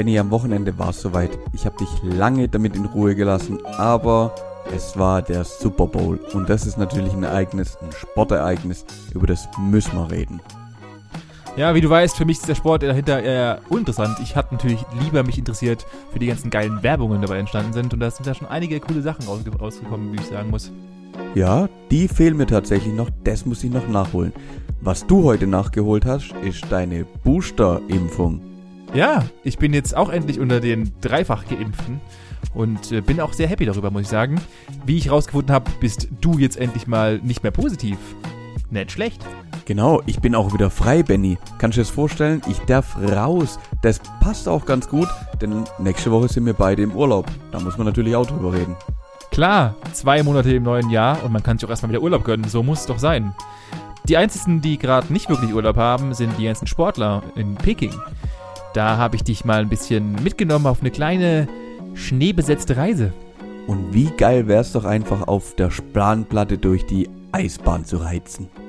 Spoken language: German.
Benni, am Wochenende war es soweit. Ich habe dich lange damit in Ruhe gelassen, aber es war der Super Bowl. Und das ist natürlich ein Ereignis, ein Sportereignis, über das müssen wir reden. Ja, wie du weißt, für mich ist der Sport dahinter eher uninteressant. Ich habe natürlich lieber mich interessiert für die ganzen geilen Werbungen, die dabei entstanden sind. Und da sind ja schon einige coole Sachen rausgekommen, wie ich sagen muss. Ja, die fehlen mir tatsächlich noch. Das muss ich noch nachholen. Was du heute nachgeholt hast, ist deine Booster-Impfung. Ja, ich bin jetzt auch endlich unter den dreifach Geimpften und bin auch sehr happy darüber, muss ich sagen. Wie ich rausgefunden habe, bist du jetzt endlich mal nicht mehr positiv. Nicht schlecht. Genau, ich bin auch wieder frei, Benni. Kannst du dir das vorstellen? Ich darf raus. Das passt auch ganz gut, denn nächste Woche sind wir beide im Urlaub. Da muss man natürlich auch drüber reden. Klar, 2 Monate im neuen Jahr und man kann sich auch erstmal wieder Urlaub gönnen. So muss es doch sein. Die einzigen, die gerade nicht wirklich Urlaub haben, sind die ganzen Sportler in Peking. Da habe ich dich mal ein bisschen mitgenommen auf eine kleine schneebesetzte Reise. Und wie geil wär's doch einfach, auf der Spanplatte durch die Eisbahn zu heizen.